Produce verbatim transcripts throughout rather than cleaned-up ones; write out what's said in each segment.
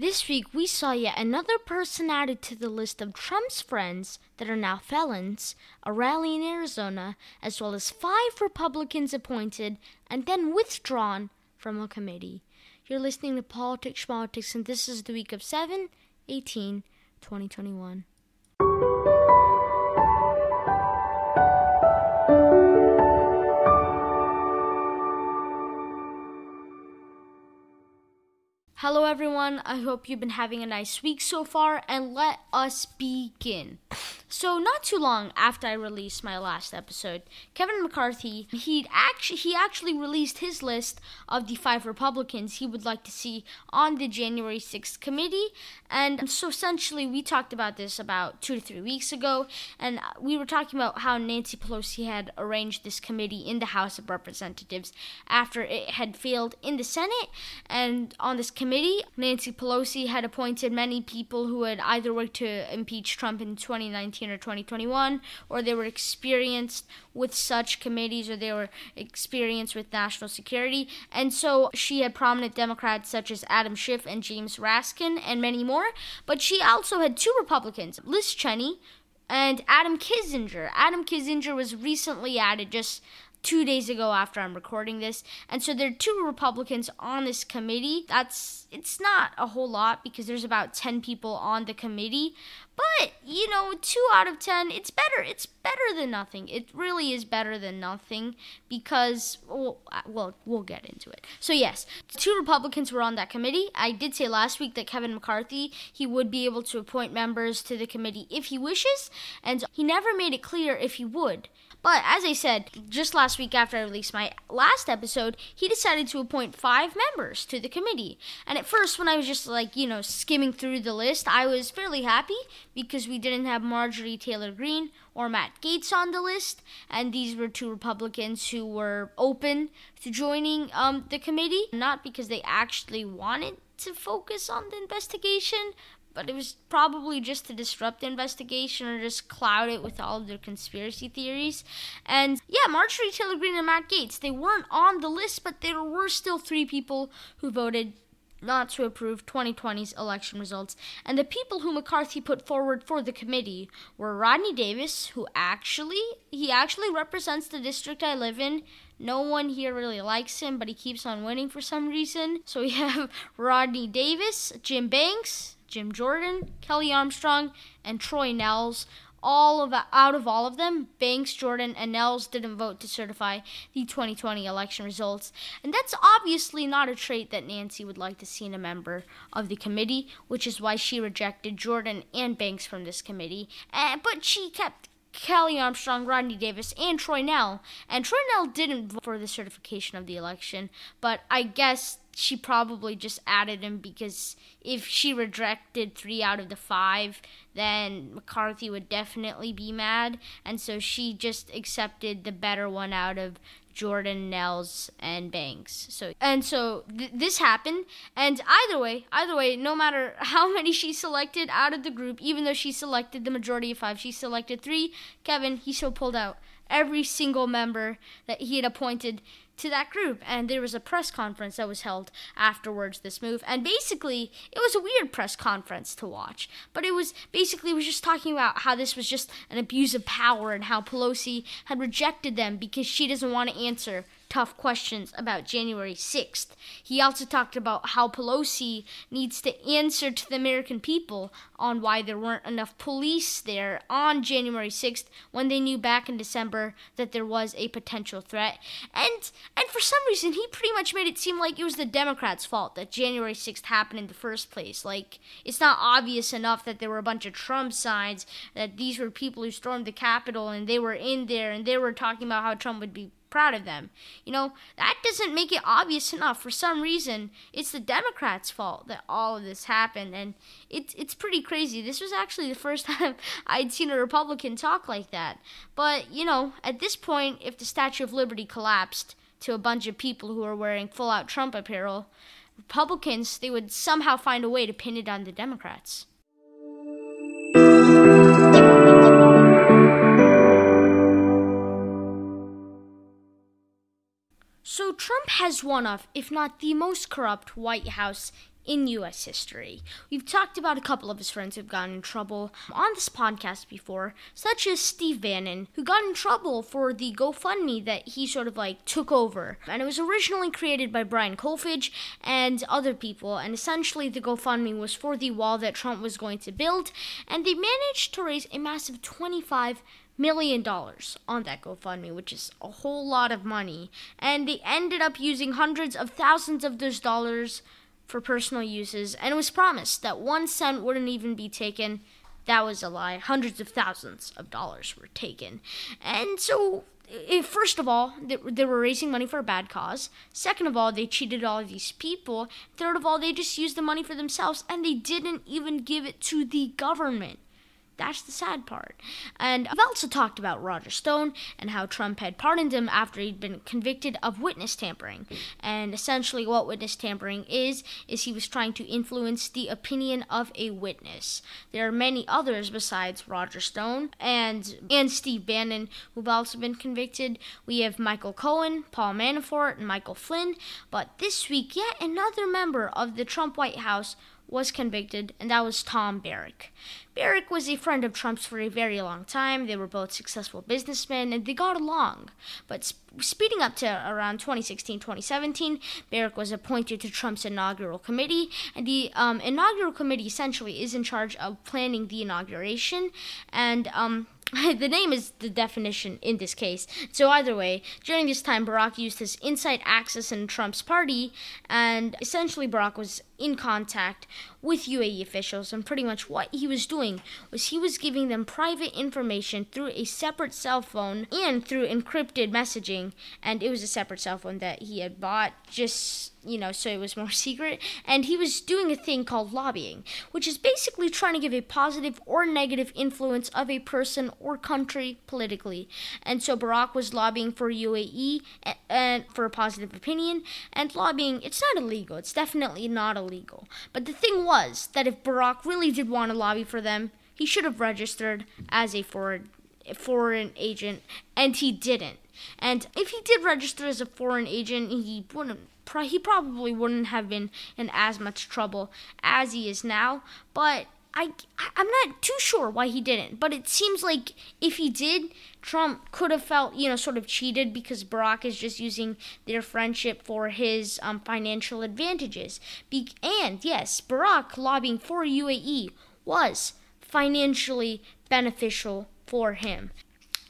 This week, we saw yet another person added to the list of Trump's friends that are now felons, a rally in Arizona, as well as five Republicans appointed and then withdrawn from a committee. You're listening to Politics, Politics, and this is the week of seven eighteen twenty twenty-one. Hello everyone, I hope you've been having a nice week so far, and let us begin. So not too long after I released my last episode, Kevin McCarthy, he actually he actually released his list of the five Republicans he would like to see on the January sixth committee. And so essentially we talked about this about two to three weeks ago, and we were talking about how Nancy Pelosi had arranged this committee in the House of Representatives after it had failed in the Senate. And on this committee, Committee. Nancy Pelosi had appointed many people who had either worked to impeach Trump in twenty nineteen or twenty twenty-one, or they were experienced with such committees, or they were experienced with national security. And so she had prominent Democrats such as Adam Schiff and James Raskin and many more. But she also had two Republicans, Liz Cheney and Adam Kinzinger. Adam Kinzinger was recently added just two days ago after I'm recording this. And so there are two Republicans on this committee. That's, it's not a whole lot because there's about ten people on the committee. But, you know, two out of ten, it's better. It's better than nothing. It really is better than nothing because, well, well, we'll get into it. So, yes, two Republicans were on that committee. I did say last week that Kevin McCarthy, he would be able to appoint members to the committee if he wishes, and he never made it clear if he would. But as I said, just last week after I released my last episode, he decided to appoint five members to the committee. And at first, when I was just like, you know, skimming through the list, I was fairly happy because we didn't have Marjorie Taylor Greene or Matt Gaetz on the list. And these were two Republicans who were open to joining um, the committee, not because they actually wanted to focus on the investigation, but it was probably just to disrupt the investigation or just cloud it with all of their conspiracy theories. And yeah, Marjorie Taylor Greene and Matt Gaetz, they weren't on the list, but there were still three people who voted not to approve twenty twenty's election results. And the people who McCarthy put forward for the committee were Rodney Davis, who actually, he actually represents the district I live in. No one here really likes him, but he keeps on winning for some reason. So we have Rodney Davis, Jim Banks, Jim Jordan, Kelly Armstrong, and Troy Nels. All of out of all of them, Banks, Jordan, and Nels didn't vote to certify the twenty twenty election results. And that's obviously not a trait that Nancy would like to see in a member of the committee, which is why she rejected Jordan and Banks from this committee. Uh, but she kept Kelly Armstrong, Rodney Davis, and Troy Nell. And Troy Nell didn't vote for the certification of the election, but I guess she probably just added him because if she rejected three out of the five, then McCarthy would definitely be mad. And so she just accepted the better one out of Jordan, Nels, and Banks. So and so th- this happened. And either way, either way, no matter how many she selected out of the group, even though she selected the majority of five, she selected three. Kevin, he still pulled out every single member that he had appointed to that group, and there was a press conference that was held afterwards this move, and basically it was a weird press conference to watch, but it was basically it was just talking about how this was just an abuse of power and how Pelosi had rejected them because she doesn't want to answer tough questions about January sixth. He also talked about how Pelosi needs to answer to the American people on why there weren't enough police there on January sixth when they knew back in December that there was a potential threat. And and for some reason, he pretty much made it seem like it was the Democrats' fault that January sixth happened in the first place. Like, it's not obvious enough that there were a bunch of Trump signs, that these were people who stormed the Capitol and they were in there and they were talking about how Trump would be proud of them. You know, that doesn't make it obvious enough. For some reason, it's the Democrats' fault that all of this happened, and it's it's pretty crazy. This was actually the first time I'd seen a Republican talk like that. But, you know, at this point, if the Statue of Liberty collapsed to a bunch of people who are wearing full-out Trump apparel, Republicans, they would somehow find a way to pin it on the Democrats. So Trump has one of, if not the most corrupt White House in U S history. We've talked about a couple of his friends who've gotten in trouble on this podcast before, such as Steve Bannon, who got in trouble for the GoFundMe that he sort of like took over. And it was originally created by Brian Colfidge and other people, and essentially the GoFundMe was for the wall that Trump was going to build, and they managed to raise a massive twenty-five million dollars on that GoFundMe, which is a whole lot of money, and they ended up using hundreds of thousands of those dollars for personal uses, and it was promised that one cent wouldn't even be taken. That was a lie. Hundreds of thousands of dollars were taken, and so first of all, they were raising money for a bad cause. Second of all, they cheated all of these people. Third of all, they just used the money for themselves, and they didn't even give it to the government. That's the sad part. And I've also talked about Roger Stone and how Trump had pardoned him after he'd been convicted of witness tampering. And essentially what witness tampering is, is he was trying to influence the opinion of a witness. There are many others besides Roger Stone and, and Steve Bannon who've also been convicted. We have Michael Cohen, Paul Manafort, and Michael Flynn. But this week, yet another member of the Trump White House was convicted, and that was Tom Barrack. Barrack was a friend of Trump's for a very long time. They were both successful businessmen, and they got along. But sp- speeding up to around twenty sixteen, twenty seventeen, Barrack was appointed to Trump's inaugural committee, and the um, inaugural committee essentially is in charge of planning the inauguration, and um... the name is the definition in this case. So either way, during this time, Barack used his inside access in Trump's party, and essentially Barack was in contact with U A E officials, and pretty much what he was doing was he was giving them private information through a separate cell phone and through encrypted messaging, and it was a separate cell phone that he had bought just, you know, so it was more secret, and he was doing a thing called lobbying, which is basically trying to give a positive or negative influence of a person or country politically. And so Barack was lobbying for U A E and, and for a positive opinion, and lobbying, it's not illegal, it's definitely not illegal, but the thing was that if Barack really did want to lobby for them, he should have registered as a foreign, foreign agent, and he didn't. And if he did register as a foreign agent, he wouldn't he probably wouldn't have been in as much trouble as he is now, but I, I'm not too sure why he didn't, but it seems like if he did, Trump could have felt, you know, sort of cheated because Barack is just using their friendship for his um, financial advantages. Be- and, yes, Barack lobbying for U A E was financially beneficial for him.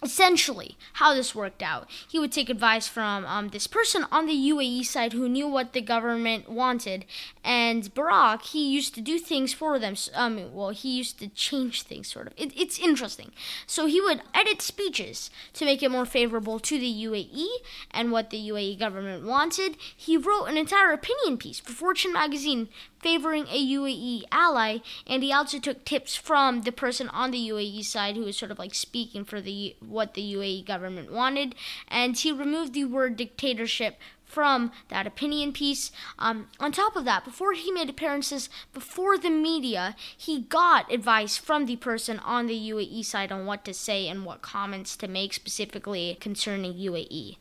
Essentially, how this worked out, he would take advice from um, this person on the U A E side who knew what the government wanted, and Barack, he used to do things for them. Um, well, he used to change things, sort of. It, it's interesting. So he would edit speeches to make it more favorable to the U A E and what the U A E government wanted. He wrote an entire opinion piece for Fortune magazine favoring a U A E ally, and he also took tips from the person on the U A E side who was sort of like speaking for the what the U A E government wanted, and he removed the word dictatorship from that opinion piece. Um, on top of that, before he made appearances before the media, he got advice from the person on the U A E side on what to say and what comments to make specifically concerning U A E.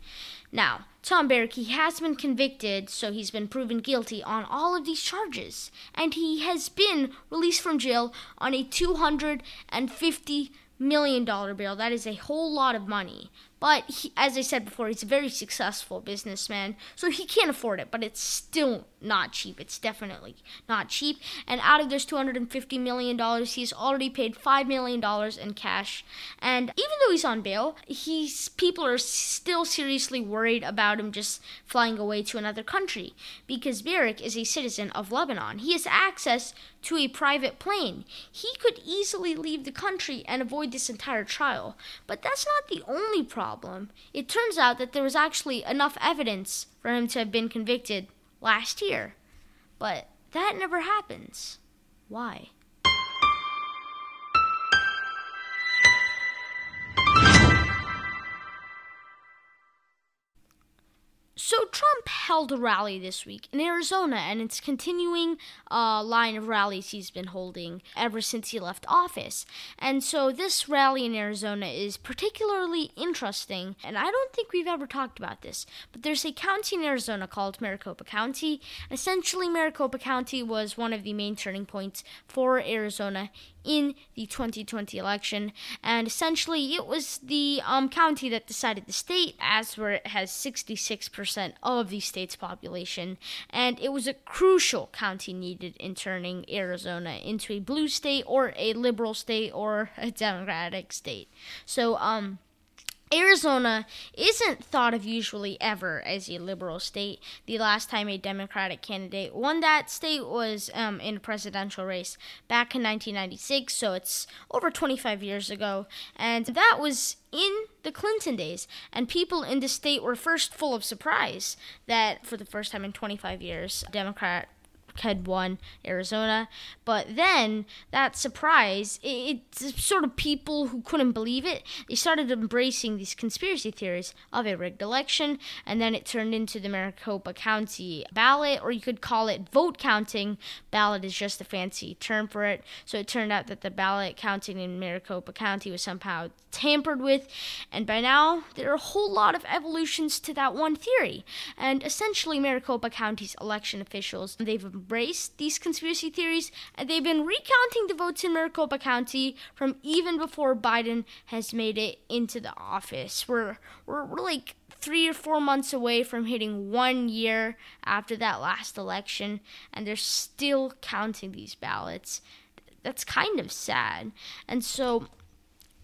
Now, Tom Barrack, he has been convicted, so he's been proven guilty on all of these charges, and he has been released from jail on a two hundred fifty million dollars bail. That is a whole lot of money. But he, as I said before, he's a very successful businessman, so he can't afford it, but it's still not cheap. It's definitely not cheap. And out of those two hundred fifty million dollars, he's already paid five million dollars in cash. And even though he's on bail, he's people are still seriously worried about him just flying away to another country, because Barrack is a citizen of Lebanon. He has access to a private plane. He could easily leave the country and avoid this entire trial. But that's not the only problem. Problem. It turns out that there was actually enough evidence for him to have been convicted last year. But that never happens. Why? So Trump held a rally this week in Arizona, and it's continuing uh, line of rallies he's been holding ever since he left office. And so this rally in Arizona is particularly interesting, and I don't think we've ever talked about this, but there's a county in Arizona called Maricopa County. Essentially, Maricopa County was one of the main turning points for Arizona in the twenty twenty election, and essentially it was the um, county that decided the state, as where it has sixty-six percent of the state's population, and it was a crucial county needed in turning Arizona into a blue state or a liberal state or a democratic state. So, um... Arizona isn't thought of usually ever as a liberal state. The last time a Democratic candidate won that state was um, in a presidential race back in nineteen ninety-six, so it's over twenty-five years ago, and that was in the Clinton days, and people in the state were first full of surprise that for the first time in twenty-five years, a Democrat had won Arizona. But then that surprise, it, it's sort of people who couldn't believe it, they started embracing these conspiracy theories of a rigged election, and then it turned into the Maricopa County ballot, or you could call it vote counting. Ballot is just a fancy term for it. So it turned out that the ballot counting in Maricopa County was somehow tampered with, and by now there are a whole lot of evolutions to that one theory. And essentially Maricopa County's election officials, they've embraced these conspiracy theories, and they've been recounting the votes in Maricopa County from even before Biden has made it into the office. We're we're, we're like three or four months away from hitting one year after that last election, and they're still counting these ballots. That's kind of sad. And so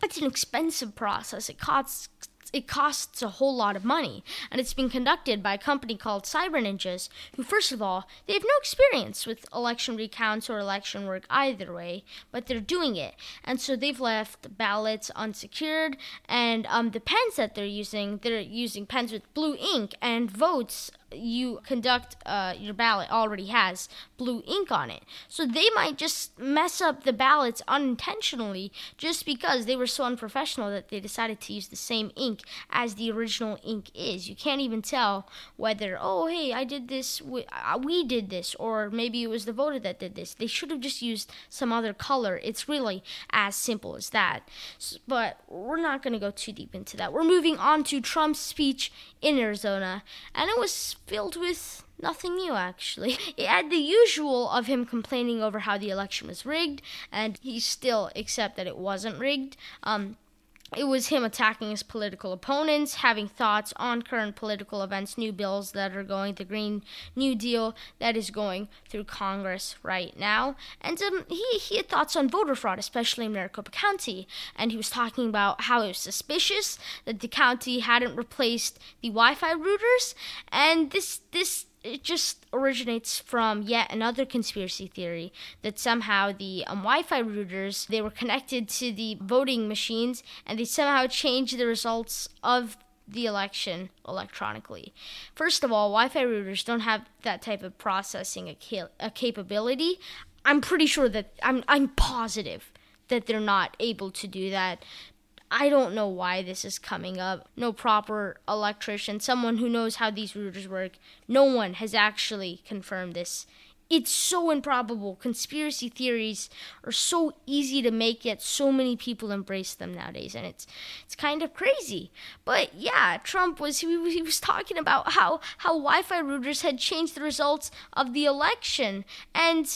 it's an expensive process. It costs It costs a whole lot of money, and it's been conducted by a company called Cyber Ninjas, who, first of all, they have no experience with election recounts or election work either way, but they're doing it. And so they've left ballots unsecured, and um, the pens that they're using, they're using pens with blue ink, and votes you conduct uh, your ballot already has blue ink on it. So they might just mess up the ballots unintentionally just because they were so unprofessional that they decided to use the same ink as the original ink is. You can't even tell whether, oh, hey, I did this, we, uh, we did this, or maybe it was the voter that did this. They should have just used some other color. It's really as simple as that. So, but we're not going to go too deep into that. We're moving on to Trump's speech in Arizona, and it was filled with nothing new, actually. It had the usual of him complaining over how the election was rigged, and he still accepts that it wasn't rigged. Um, it was him attacking his political opponents, having thoughts on current political events, new bills that are going, the Green New Deal that is going through Congress right now. And um, he, he had thoughts on voter fraud, especially in Maricopa County. And he was talking about how it was suspicious that the county hadn't replaced the Wi-Fi routers. And this this... It just originates from yet another conspiracy theory that somehow the um, Wi-Fi routers, they were connected to the voting machines, and they somehow changed the results of the election electronically. First of all, Wi-Fi routers don't have that type of processing a, ca- a capability. I'm pretty sure that, I'm, I'm positive that they're not able to do that. I don't know why this is coming up. No proper electrician, someone who knows how these routers work. No one has actually confirmed this. It's so improbable. Conspiracy theories are so easy to make, yet so many people embrace them nowadays, and it's it's kind of crazy. But yeah, Trump was he, he was talking about how how Wi-Fi routers had changed the results of the election, and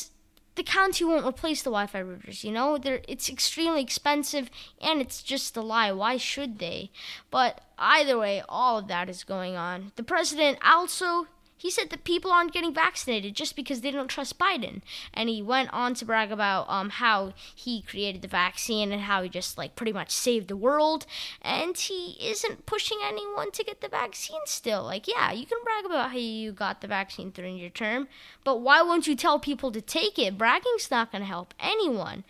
the county won't replace the Wi-Fi routers, you know? They're, it's extremely expensive, and it's just a lie. Why should they? But either way, all of that is going on. The president also, he said that people aren't getting vaccinated just because they don't trust Biden. And he went on to brag about um, how he created the vaccine and how he just, like, pretty much saved the world. And he isn't pushing anyone to get the vaccine still. Like, yeah, you can brag about how you got the vaccine during your term, but why won't you tell people to take it? Bragging's not going to help anyone.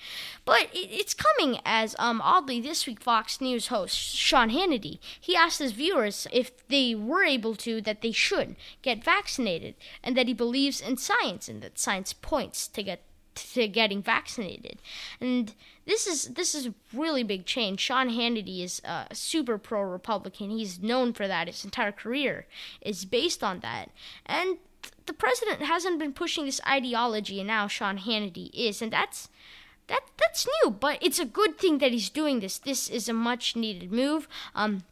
But it, it's coming as, um, oddly, this week, Fox News host Sean Hannity, he asked his viewers if they were able to, that they should get vaccinated, and that he believes in science and that science points to get to getting vaccinated. And this is this is a really big change. Sean Hannity is uh, super pro-Republican. He's known for that. His entire career is based on that. And the president hasn't been pushing this ideology, and now Sean Hannity is. And that's that that's new, but it's a good thing that he's doing this. This is a much-needed move. Um,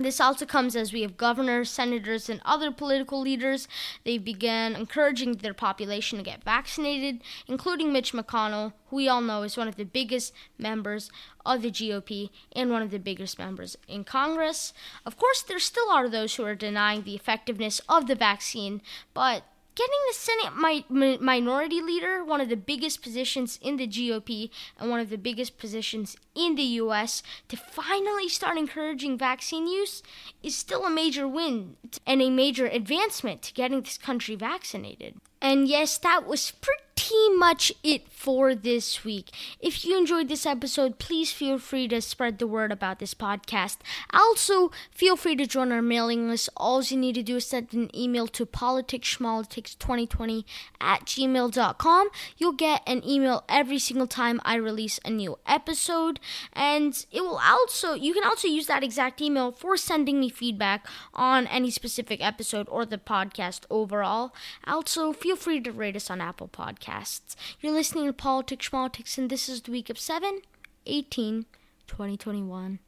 This also comes as we have governors, senators, and other political leaders. They began encouraging their population to get vaccinated, including Mitch McConnell, who we all know is one of the biggest members of the G O P and one of the biggest members in Congress. Of course, there still are those who are denying the effectiveness of the vaccine, but getting the Senate mi- mi- minority leader, one of the biggest positions in the G O P and one of the biggest positions in the U S, to finally start encouraging vaccine use is still a major win and a major advancement to getting this country vaccinated. And yes, that was pretty much it for this week. If you enjoyed this episode, please feel free to spread the word about this podcast. Also, feel free to join our mailing list. All you need to do is send an email to politics schmolitics twenty twenty at gmail dot com. You'll get an email every single time I release a new episode, and it will also you can also use that exact email for sending me feedback on any specific episode or the podcast overall. Also, feel free to rate us on Apple Podcasts. You're listening to Politics, Schmaltics, and this is the week of seven, eighteen, twenty twenty-one.